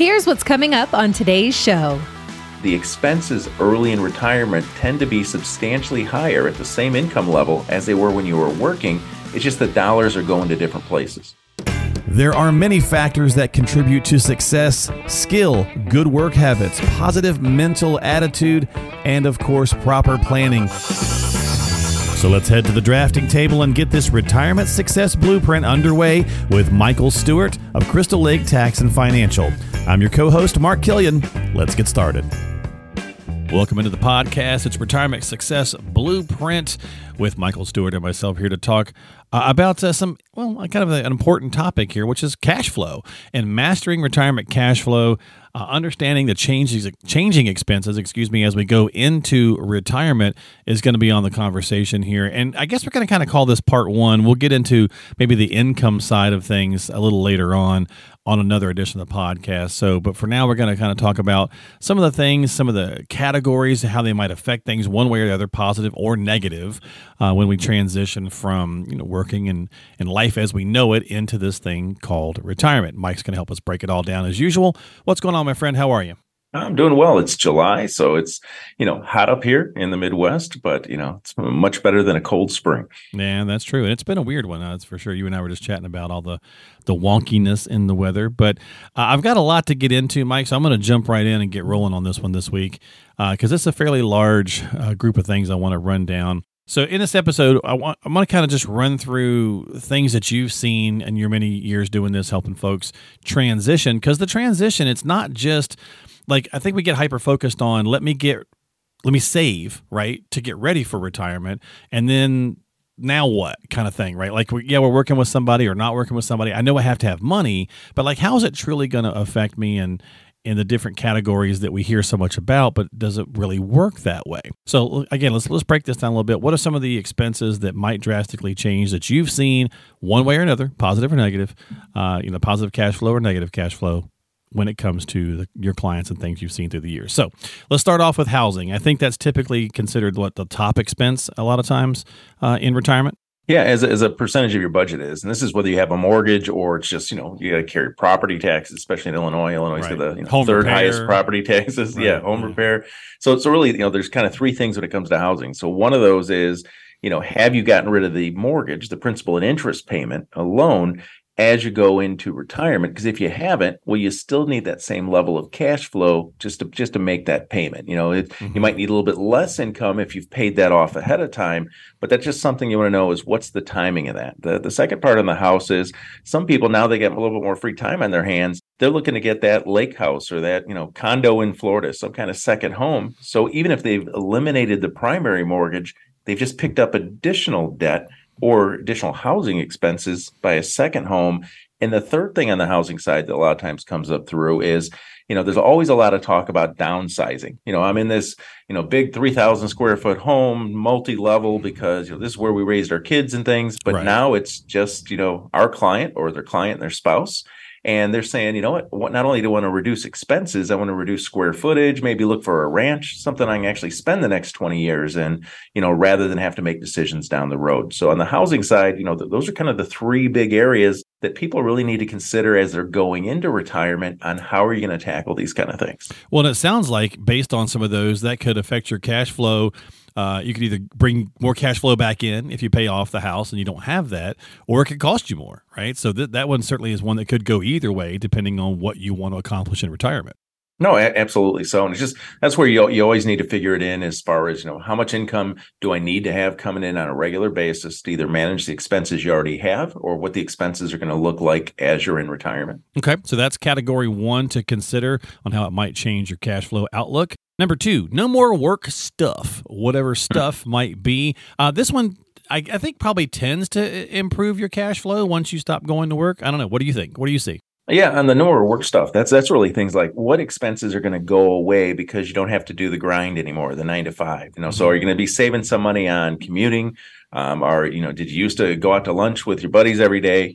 Here's what's coming up on today's show. The expenses early in retirement tend to be substantially higher at the same income level as they were when you were working. It's just the dollars are going to different places. There are many factors that contribute to success: skill, good work habits, positive mental attitude, and of course, proper planning. So let's head to the drafting table and get this Retirement Success Blueprint underway with Michael Stewart of Crystal Lake Tax and Financial. I'm your co-host, Mark Killian. Let's get started. Welcome into the podcast. It's Retirement Success Blueprint with Michael Stewart and myself here to talk about kind of an important topic here, which is cash flow and mastering retirement cash flow, understanding the changing expenses, as we go into retirement is going to be on the conversation here. And I guess we're going to kind of call this part one. We'll get into maybe the income side of things a little later on another edition of the podcast. So, but for now, we're going to kind of talk about some of the things, some of the categories, how they might affect things one way or the other, positive or negative, when we transition from working and life as we know it into this thing called retirement. Mike's going to help us break it all down as usual. What's going on, my friend? How are you? I'm doing well. It's July, so it's hot up here in the Midwest, but it's much better than a cold spring. Yeah, that's true. And it's been a weird one, that's for sure. You and I were just chatting about all the wonkiness in the weather, but I've got a lot to get into, Mike, so I'm going to jump right in and get rolling on this one this week because it's a fairly large group of things I want to run down. So in this episode, I'm going to kind of just run through things that you've seen in your many years doing this, helping folks transition, because the transition, it's not just like, I think we get hyper-focused on, let me save, right, to get ready for retirement, and then now what kind of thing, right? Like, we're working with somebody or not working with somebody. I know I have to have money, but like, how is it truly going to affect me in the different categories that we hear so much about, but does it really work that way? So again, let's break this down a little bit. What are some of the expenses that might drastically change that you've seen one way or another, positive or negative, positive cash flow or negative cash flow, when it comes to your clients and things you've seen through the years? So let's start off with housing. I think that's typically considered the top expense a lot of times in retirement. Yeah, as a percentage of your budget is. And this is whether you have a mortgage or it's just, you got to carry property taxes, especially in Illinois. Illinois right. Is the third repair. Highest property taxes. Right. Yeah, home repair. So really, there's kind of three things when it comes to housing. So one of those is, have you gotten rid of the mortgage, the principal and interest payment alone as you go into retirement? Because if you haven't, well, you still need that same level of cash flow just to make that payment. You might need a little bit less income if you've paid that off ahead of time, but that's just something you want to know is what's the timing of that. The second part on the house is some people, now they get a little bit more free time on their hands, they're looking to get that lake house or that condo in Florida, some kind of second home. So even if they've eliminated the primary mortgage, they've just picked up additional debt or additional housing expenses by a second home. And the third thing on the housing side that a lot of times comes up through is, there's always a lot of talk about downsizing. I'm in this, big 3,000 square foot home, multi-level, because this is where we raised our kids and things. But right. Now it's just, our client or their client and their spouse. And they're saying, what? Not only do I want to reduce expenses, I want to reduce square footage, maybe look for a ranch, something I can actually spend the next 20 years in, rather than have to make decisions down the road. So on the housing side, those are kind of the three big areas that people really need to consider as they're going into retirement on how are you going to tackle these kind of things. Well, and it sounds like based on some of those, that could affect your cash flow. You could either bring more cash flow back in if you pay off the house and you don't have that, or it could cost you more, right? So that one certainly is one that could go either way, depending on what you want to accomplish in retirement. No, absolutely. So, and it's just, that's where you always need to figure it in as far as, how much income do I need to have coming in on a regular basis to either manage the expenses you already have or what the expenses are going to look like as you're in retirement. Okay. So that's category one to consider on how it might change your cash flow outlook. Number two, no more work stuff, whatever stuff might be. This one, I think probably tends to improve your cash flow once you stop going to work. I don't know. What do you think? What do you see? Yeah, on the no more work stuff, that's really things like what expenses are going to go away because you don't have to do the grind anymore, the 9 to 5. So are you going to be saving some money on commuting? Did you used to go out to lunch with your buddies every day?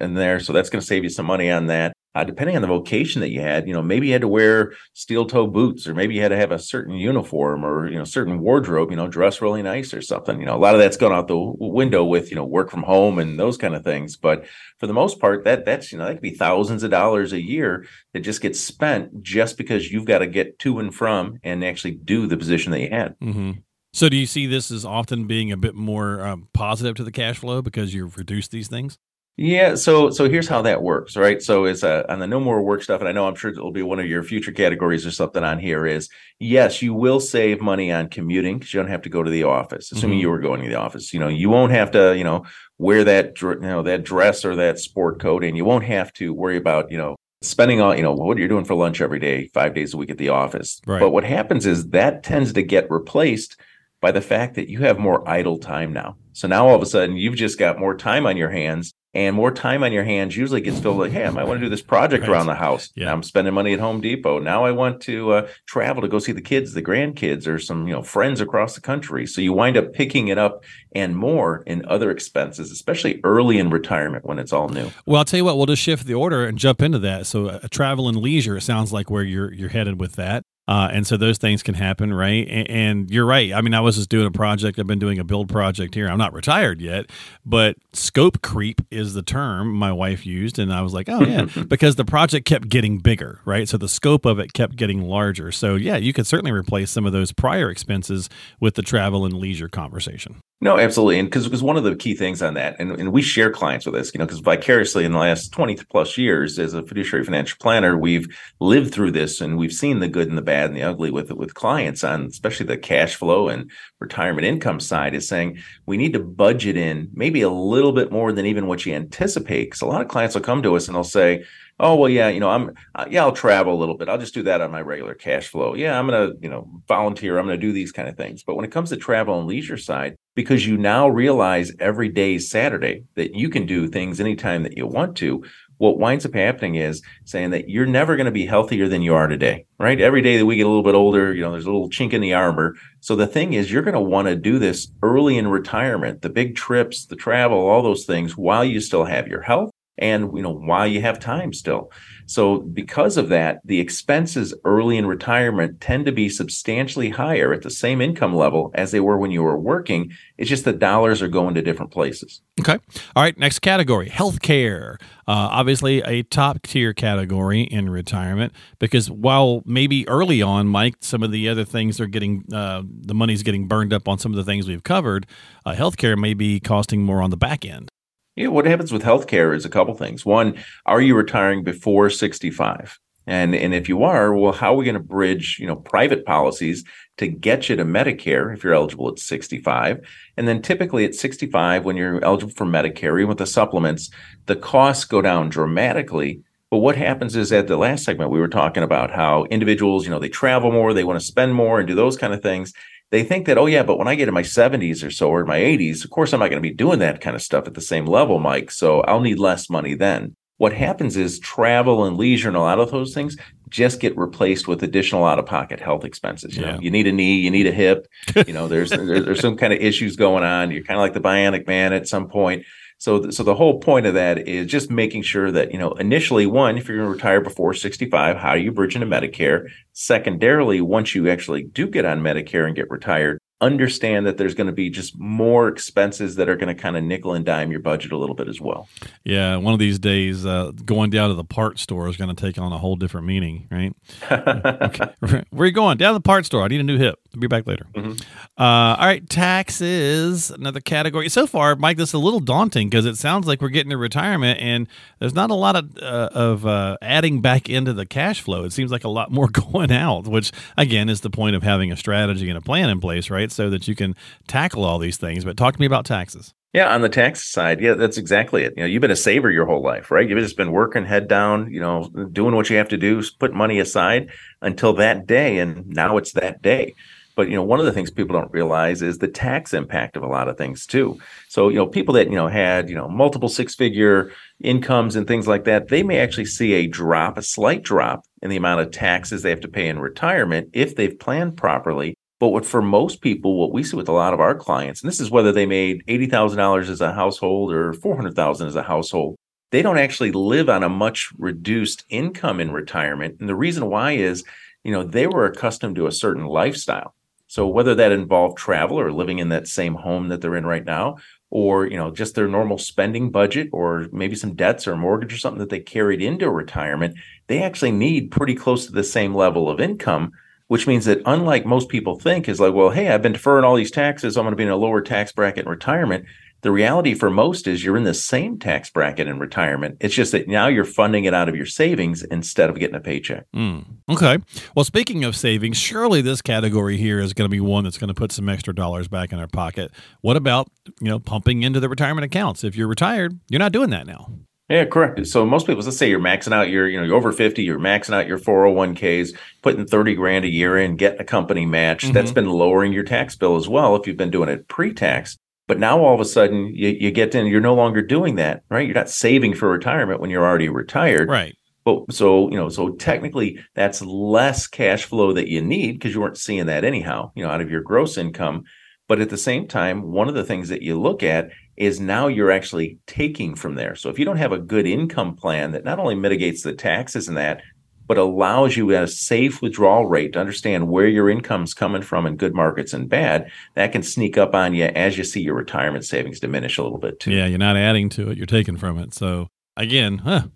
And there, so that's going to save you some money on that. depending on the vocation that you had, you know, maybe you had to wear steel-toe boots, or maybe you had to have a certain uniform, or, you know, certain wardrobe, you know, dress really nice or something. You know, a lot of that's gone out the window with, you know, work from home and those kind of things. But for the most part, that's, you know, that could be thousands of dollars a year that just gets spent just because you've got to get to and from and actually do the position that you had. Mm-hmm. So do you see this as often being a bit more positive to the cash flow because you've reduced these things? Yeah. So here's how that works, right? So it's on the no more work stuff, and I know I'm sure it'll be one of your future categories or something on here, is yes, you will save money on commuting because you don't have to go to the office, assuming you were going to the office. You know, you won't have to, you know, wear that, you know, that dress or that sport coat, and you won't have to worry about, you know, spending all, you know, what you're doing for lunch every day, 5 days a week at the office. Right. But what happens is that tends to get replaced by the fact that you have more idle time now. So now all of a sudden you've just got more time on your hands. And more time on your hands usually gets filled like, hey, I want to do this project around the house. Yeah. Now I'm spending money at Home Depot. Now I want to travel to go see the kids, the grandkids, or some, you know, friends across the country. So you wind up picking it up and more in other expenses, especially early in retirement when it's all new. Well, I'll tell you what, we'll just shift the order and jump into that. So travel and leisure, it sounds like where you're headed with that. And so those things can happen, right? And you're right. I mean, I was just doing a project. I've been doing a build project here. I'm not retired yet, but scope creep is the term my wife used. And I was like, oh, yeah, because the project kept getting bigger, right? So the scope of it kept getting larger. So, yeah, you could certainly replace some of those prior expenses with the travel and leisure conversation. No, absolutely. And because one of the key things on that, and we share clients with this, you know, because vicariously in the last 20 plus years as a fiduciary financial planner, we've lived through this and we've seen the good and the bad and the ugly with clients on especially the cash flow and retirement income side, is saying we need to budget in maybe a little bit more than even what you anticipate. Because a lot of clients will come to us and they'll say, oh, well, yeah, you know, I'll travel a little bit. I'll just do that on my regular cash flow. Yeah, I'm going to, you know, volunteer. I'm going to do these kind of things. But when it comes to travel and leisure side, because you now realize every day is Saturday, that you can do things anytime that you want to, what winds up happening is saying that you're never going to be healthier than you are today, right? Every day that we get a little bit older, you know, there's a little chink in the armor. So the thing is, you're going to want to do this early in retirement, the big trips, the travel, all those things, while you still have your health. And, you know, while you have time still. So because of that, the expenses early in retirement tend to be substantially higher at the same income level as they were when you were working. It's just the dollars are going to different places. Okay. All right. Next category, healthcare. Obviously a top tier category in retirement, because while maybe early on, Mike, some of the other things are getting, the money's getting burned up on some of the things we've covered, healthcare may be costing more on the back end. Yeah, what happens with healthcare is a couple things. One, are you retiring before 65? And if you are, well, how are we going to bridge, you know, private policies to get you to Medicare if you're eligible at 65? And then typically at 65, when you're eligible for Medicare, even with the supplements, the costs go down dramatically. But what happens is at the last segment, we were talking about how individuals, you know, they travel more, they want to spend more and do those kind of things. They think that, oh, yeah, but when I get in my 70s or so or in my 80s, of course, I'm not going to be doing that kind of stuff at the same level, Mike. So I'll need less money then. What happens is travel and leisure and a lot of those things just get replaced with additional out-of-pocket health expenses. You know, you need a knee, you need a hip. You know, there's some kind of issues going on. You're kind of like the Bionic Man at some point. So the whole point of that is just making sure that, you know, initially, one, if you're going to retire before 65, how do you bridge into Medicare? Secondarily, once you actually do get on Medicare and get retired, understand that there's going to be just more expenses that are going to kind of nickel and dime your budget a little bit as well. Yeah, one of these days, going down to the parts store is going to take on a whole different meaning, right? Okay. Where are you going? Down to the parts store. I need a new hip. I'll be back later. Mm-hmm. All right, taxes, another category. So far, Mike, this is a little daunting because it sounds like we're getting to retirement and there's not a lot of adding back into the cash flow. It seems like a lot more going out, which, again, is the point of having a strategy and a plan in place, right? So that you can tackle all these things. But talk to me about taxes. Yeah, on the tax side, yeah, that's exactly it. You know, you've been a saver your whole life, right? You've just been working head down, you know, doing what you have to do, put money aside until that day. And now it's that day. But, you know, one of the things people don't realize is the tax impact of a lot of things, too. So, you know, people that, you know, had, you know, multiple six-figure incomes and things like that, they may actually see a drop, a slight drop in the amount of taxes they have to pay in retirement if they've planned properly. But what for most people, what we see with a lot of our clients, and this is whether they made $80,000 as a household or $400,000 as a household, they don't actually live on a much reduced income in retirement. And the reason why is, you know, they were accustomed to a certain lifestyle. So whether that involved travel or living in that same home that they're in right now, or, you know, just their normal spending budget, or maybe some debts or mortgage or something that they carried into retirement, they actually need pretty close to the same level of income, which means that, unlike most people think, is like, well, hey, I've been deferring all these taxes, I'm going to be in a lower tax bracket in retirement. The reality for most is you're in the same tax bracket in retirement. It's just that now you're funding it out of your savings instead of getting a paycheck. Okay. Well, speaking of savings, surely this category here is going to be one that's going to put some extra dollars back in our pocket. What about, you know, pumping into the retirement accounts? If you're retired, you're not doing that now. Yeah, correct. So most people, let's say you're maxing out your, you're over 50, you're maxing out your 401ks, putting 30 grand a year in, getting a company match. Mm-hmm. That's been lowering your tax bill as well if you've been doing it pre-tax. But now all of a sudden you get in, you're no longer doing that, right? You're not saving for retirement when you're already retired. Right. But so, you know, so technically that's less cash flow that you need because you weren't seeing that anyhow, you know, out of your gross income. But at the same time, one of the things that you look at is now you're actually taking from there. So if you don't have a good income plan that not only mitigates the taxes and that, but allows you at a safe withdrawal rate to understand where your income's coming from in good markets and bad, that can sneak up on you as you see your retirement savings diminish a little bit too. Yeah, you're not adding to it, you're taking from it. So again, a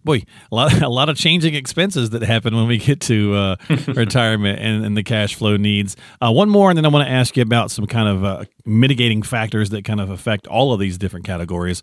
lot of changing expenses that happen when we get to retirement and the cash flow needs. One more, and then I want to ask you about some kind of mitigating factors that kind of affect all of these different categories.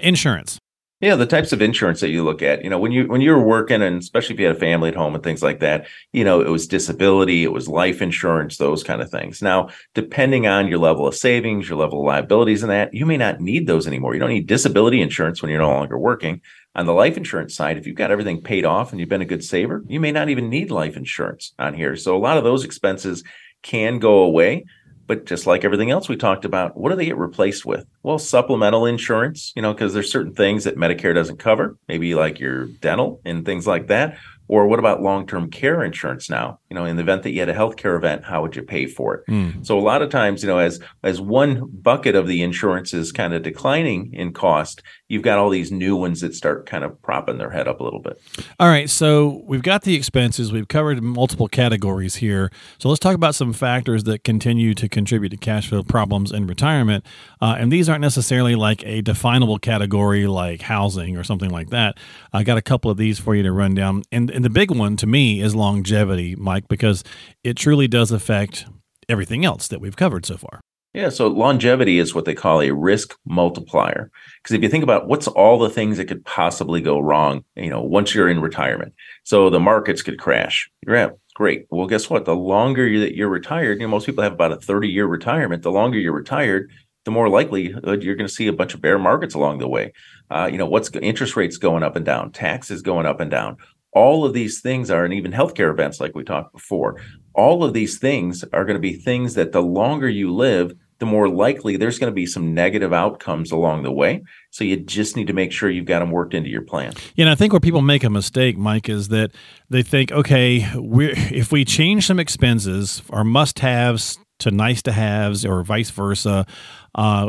Insurance. Yeah, the types of insurance that you look at, you know, when you're working, and especially if you had a family at home and things like that, you know, it was disability, it was life insurance, those kind of things. Now, depending on your level of savings, your level of liabilities and that, you may not need those anymore. You don't need disability insurance when you're no longer working. On the life insurance side, if you've got everything paid off and you've been a good saver, you may not even need life insurance on here. So a lot of those expenses can go away. But just like everything else we talked about, what do they get replaced with? Well, supplemental insurance, you know, because there's certain things that Medicare doesn't cover, maybe like your dental and things like that. Or what about long-term care insurance now? You know, in the event that you had a healthcare event, how would you pay for it? So a lot of times, you know, as one bucket of the insurance is kind of declining in cost, you've got all these new ones that start kind of propping their head up a little bit. All right. So we've got the expenses. We've covered multiple categories here. So let's talk about some factors that continue to contribute to cash flow problems in retirement. And these aren't necessarily like a definable category like housing or something like that. I got a couple of these for you to run down. And the big one to me is longevity, Mike, because it truly does affect everything else that we've covered so far. Yeah, so longevity is what they call a risk multiplier. Because if you think about what's all the things that could possibly go wrong, you know, once you're in retirement. So the markets could crash. You're out. Great. Well, guess what? The longer that you're retired, you know, most people have about a 30-year retirement. The longer you're retired, the more likelihood you're going to see a bunch of bear markets along the way. You know, what's interest rates going up and down, taxes going up and down. All of these things are, and even healthcare events like we talked before, all of these things are going to be things that the longer you live, the more likely there's going to be some negative outcomes along the way. So you just need to make sure you've got them worked into your plan. Yeah, and I think where people make a mistake, Mike, is that they think, okay, if we change some expenses, our must-haves to nice-to-haves or vice versa,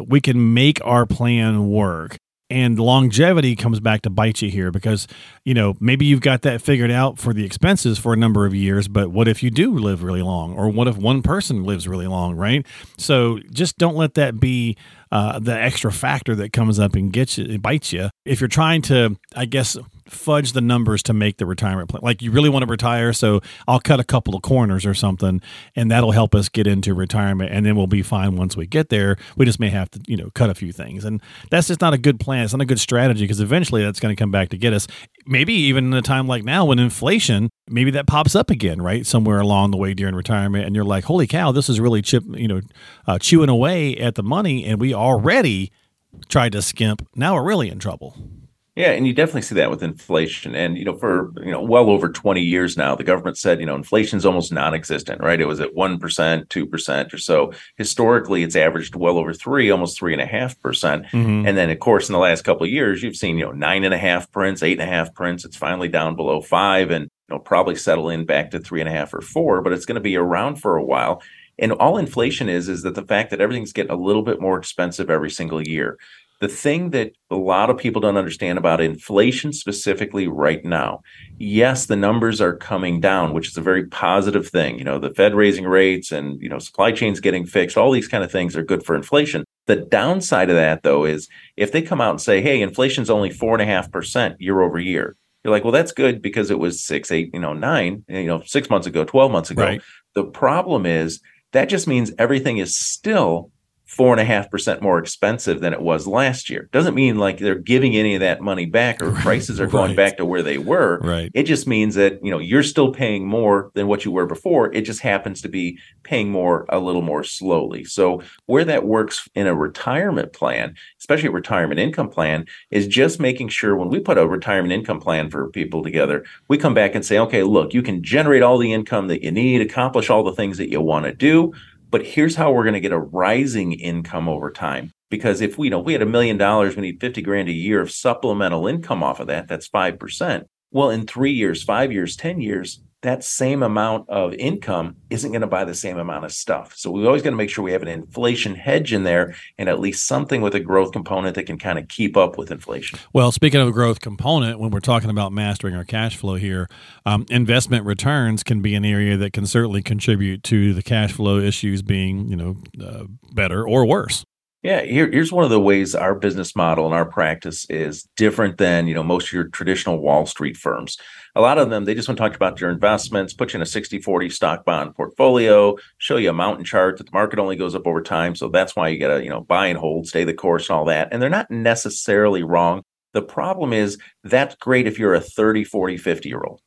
we can make our plan work. And longevity comes back to bite you here because, you know, maybe you've got that figured out for the expenses for a number of years, but what if you do live really long? Or what if one person lives really long, right? So just don't let that be the extra factor that comes up and gets you, it bites you. If you're trying to, I guess, fudge the numbers to make the retirement plan. Like you really want to retire, so I'll cut a couple of corners or something, and that'll help us get into retirement, and then we'll be fine once we get there. We just may have to, you know, cut a few things. And that's just not a good plan. It's not a good strategy because eventually that's going to come back to get us. Maybe even in a time like now when inflation, maybe that pops up again, right? Somewhere along the way during retirement, and you're like, holy cow, this is really chewing away at the money, and we already tried to skimp. Now we're really in trouble. Yeah, and you definitely see that with inflation. And, you know, for, you know, well over 20 years now, the government said, you know, inflation's almost non-existent, right? It was at 1%, 2% or so. Historically, it's averaged well over 3%, almost 3.5%. Mm-hmm. And then, of course, in the last couple of years, you've seen, you know, 9.5 prints, 8.5 prints. It's finally down below 5%, and it'll probably settle in back to 3.5 or 4%, but it's going to be around for a while. And all inflation is that the fact that everything's getting a little bit more expensive every single year. The thing that a lot of people don't understand about inflation specifically right now, yes, the numbers are coming down, which is a very positive thing. You know, the Fed raising rates and, you know, supply chains getting fixed, all these kind of things are good for inflation. The downside of that, though, is if they come out and say, hey, inflation's only 4.5% year over yeyear. You're like, well, that's good because it was 6, 8, 9, 6 months ago, 12 months ago. Right. The problem is that just means everything is still 4.5% more expensive than it was last year. Doesn't mean like they're giving any of that money back or prices are going back to where they were. Right. It just means that, you know, you're still paying more than what you were before. It just happens to be paying more a little more slowly. So where that works in a retirement plan, especially a retirement income plan, is just making sure when we put a retirement income plan for people together, we come back and say, okay, look, you can generate all the income that you need, accomplish all the things that you want to do. But here's how we're going to get a rising income over time. Because if we we had $1 million, we need $50,000 a year of supplemental income off of that. That's 5%. Well, in 3 years, 5 years, 10 years, that same amount of income isn't going to buy the same amount of stuff. So we've always got to make sure we have an inflation hedge in there and at least something with a growth component that can kind of keep up with inflation. Well, speaking of a growth component, when we're talking about mastering our cash flow here, investment returns can be an area that can certainly contribute to the cash flow issues being, better or worse. Yeah, here's one of the ways our business model and our practice is different than, most of your traditional Wall Street firms. A lot of them, they just want to talk about your investments, put you in a 60-40 stock bond portfolio, show you a mountain chart that the market only goes up over time. So that's why you got to, buy and hold, stay the course and all that. And they're not necessarily wrong. The problem is that's great if you're a 30, 40, 50-year-old.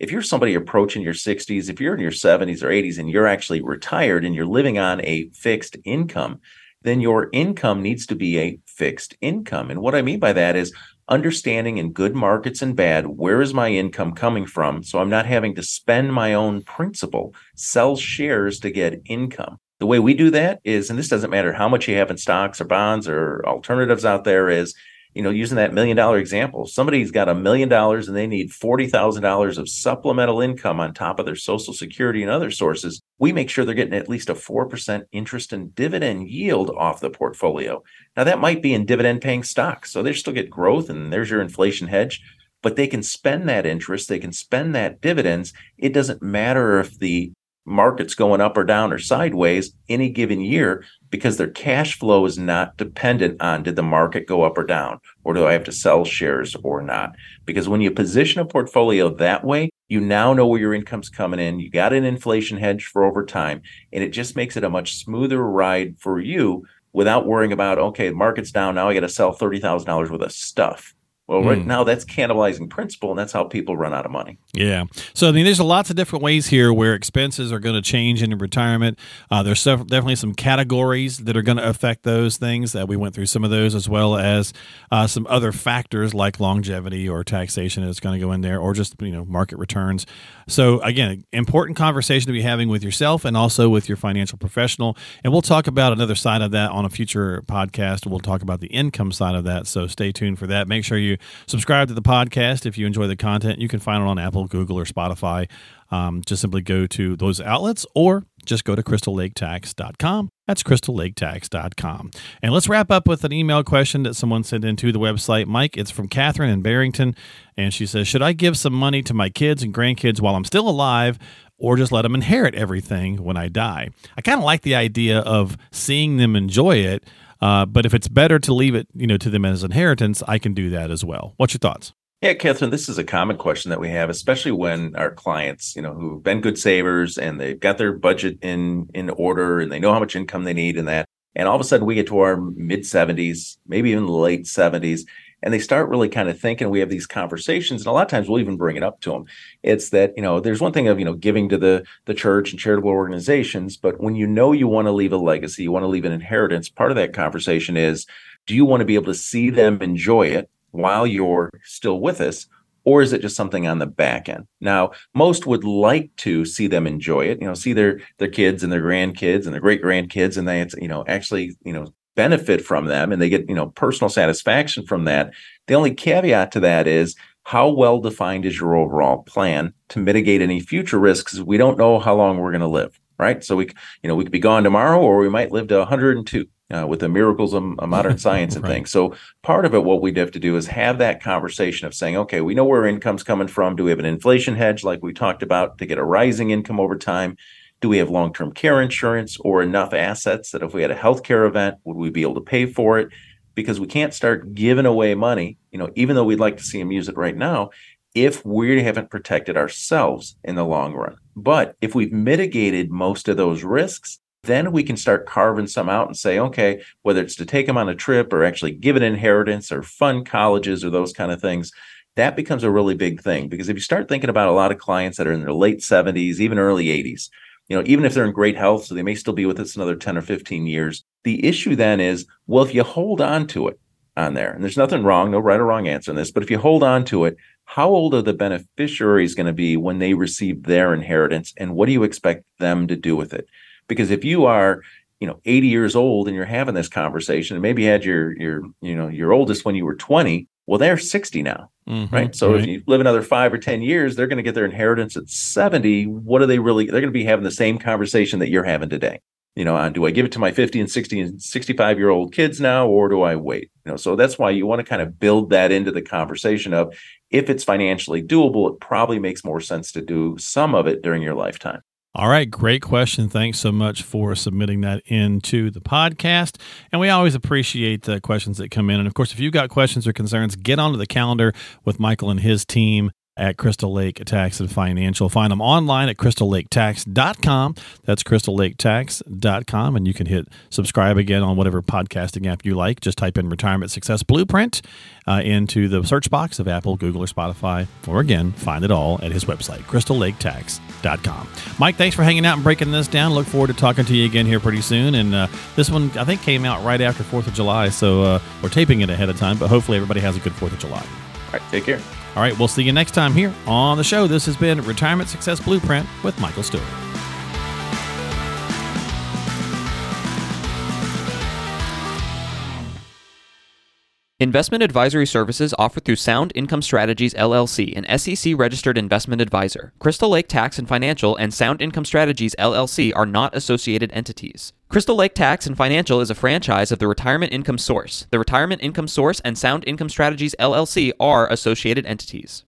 If you're somebody approaching your 60s, if you're in your 70s or 80s and you're actually retired and you're living on a fixed income, then your income needs to be a fixed income. And what I mean by that is understanding in good markets and bad, where is my income coming from? So I'm not having to spend my own principal, sell shares to get income. The way we do that is, and this doesn't matter how much you have in stocks or bonds or alternatives out there is, using that $1 million example, somebody's got $1 million and they need $40,000 of supplemental income on top of their Social Security and other sources. We make sure they're getting at least a 4% interest and dividend yield off the portfolio. Now, that might be in dividend paying stocks. So they still get growth and there's your inflation hedge, but they can spend that interest. They can spend that dividends. It doesn't matter if the market's going up or down or sideways any given year because their cash flow is not dependent on did the market go up or down or do I have to sell shares or not? Because when you position a portfolio that way, you now know where your income's coming in. You got an inflation hedge for over time, and it just makes it a much smoother ride for you without worrying about, okay, the market's down. Now I got to sell $30,000 worth of stuff. Well, right now that's cannibalizing principal, and that's how people run out of money. Yeah. So, there's lots of different ways here where expenses are going to change in retirement. There's definitely some categories that are going to affect those things. That we went through some of those, as well as some other factors like longevity or taxation that's going to go in there, or just, market returns. So, again, important conversation to be having with yourself and also with your financial professional. And we'll talk about another side of that on a future podcast. We'll talk about the income side of that. So, stay tuned for that. Make sure you subscribe to the podcast. If you enjoy the content, you can find it on Apple, Google, or Spotify. Just simply go to those outlets or just go to crystallaketax.com. That's crystallaketax.com. And let's wrap up with an email question that someone sent into the website. Mike, it's from Catherine in Barrington. And she says, should I give some money to my kids and grandkids while I'm still alive or just let them inherit everything when I die? I kind of like the idea of seeing them enjoy it. But if it's better to leave it, to them as inheritance, I can do that as well. What's your thoughts? Yeah, Catherine, this is a common question that we have, especially when our clients, who've been good savers and they've got their budget in order and they know how much income they need and that. And all of a sudden we get to our mid 70s, maybe even late 70s, and they start really kind of thinking. We have these conversations, and a lot of times we'll even bring it up to them. It's that, there's one thing of, giving to the church and charitable organizations, but when you want to leave a legacy, you want to leave an inheritance, part of that conversation is, do you want to be able to see them enjoy it while you're still with us, or is it just something on the back end? Now, most would like to see them enjoy it, see their kids and their grandkids and their great-grandkids, and they, actually, benefit from them and they get, personal satisfaction from that. The only caveat to that is how well defined is your overall plan to mitigate any future risks? We don't know how long we're going to live, right? So we could be gone tomorrow or we might live to 102. with the miracles of modern science and right. things. So part of it, what we'd have to do is have that conversation of saying, okay, we know where income's coming from. Do we have an inflation hedge like we talked about to get a rising income over time? Do we have long-term care insurance or enough assets that if we had a healthcare event, would we be able to pay for it? Because we can't start giving away money, even though we'd like to see them use it right now, if we haven't protected ourselves in the long run. But if we've mitigated most of those risks, then we can start carving some out and say, okay, whether it's to take them on a trip or actually give an inheritance or fund colleges or those kind of things, that becomes a really big thing. Because if you start thinking about a lot of clients that are in their late 70s, even early 80s, even if they're in great health, so they may still be with us another 10 or 15 years. The issue then is, well, if you hold on to it on there, and there's nothing wrong, no right or wrong answer in this, but if you hold on to it, how old are the beneficiaries going to be when they receive their inheritance? And what do you expect them to do with it? Because if you are, 80 years old and you're having this conversation and maybe you had your oldest when you were 20, well, they're 60 now, right? So right. if you live another 5 or 10 years, they're going to get their inheritance at 70. What are they really, they're going to be having the same conversation that you're having today. On do I give it to my 50 and 60 and 65 year old kids now, or do I wait? So that's why you want to kind of build that into the conversation of if it's financially doable, it probably makes more sense to do some of it during your lifetime. All right. Great question. Thanks so much for submitting that into the podcast. And we always appreciate the questions that come in. And of course, if you've got questions or concerns, get onto the calendar with Michael and his team at Crystal Lake Tax and Financial. Find them online at crystallaketax.com. That's crystallaketax.com. And you can hit subscribe again on whatever podcasting app you like. Just type in Retirement Success Blueprint into the search box of Apple, Google, or Spotify. Or again, find it all at his website, crystallaketax.com. Mike, thanks for hanging out and breaking this down. Look forward to talking to you again here pretty soon. And this one, I think, came out right after 4th of July. So we're taping it ahead of time, but hopefully everybody has a good 4th of July. All right, take care. All right, we'll see you next time here on the show. This has been Retirement Success Blueprint with Michael Stewart. Investment advisory services offered through Sound Income Strategies LLC, an SEC-registered investment advisor. Crystal Lake Tax and Financial and Sound Income Strategies LLC are not associated entities. Crystal Lake Tax and Financial is a franchise of The Retirement Income Source. The Retirement Income Source and Sound Income Strategies LLC are associated entities.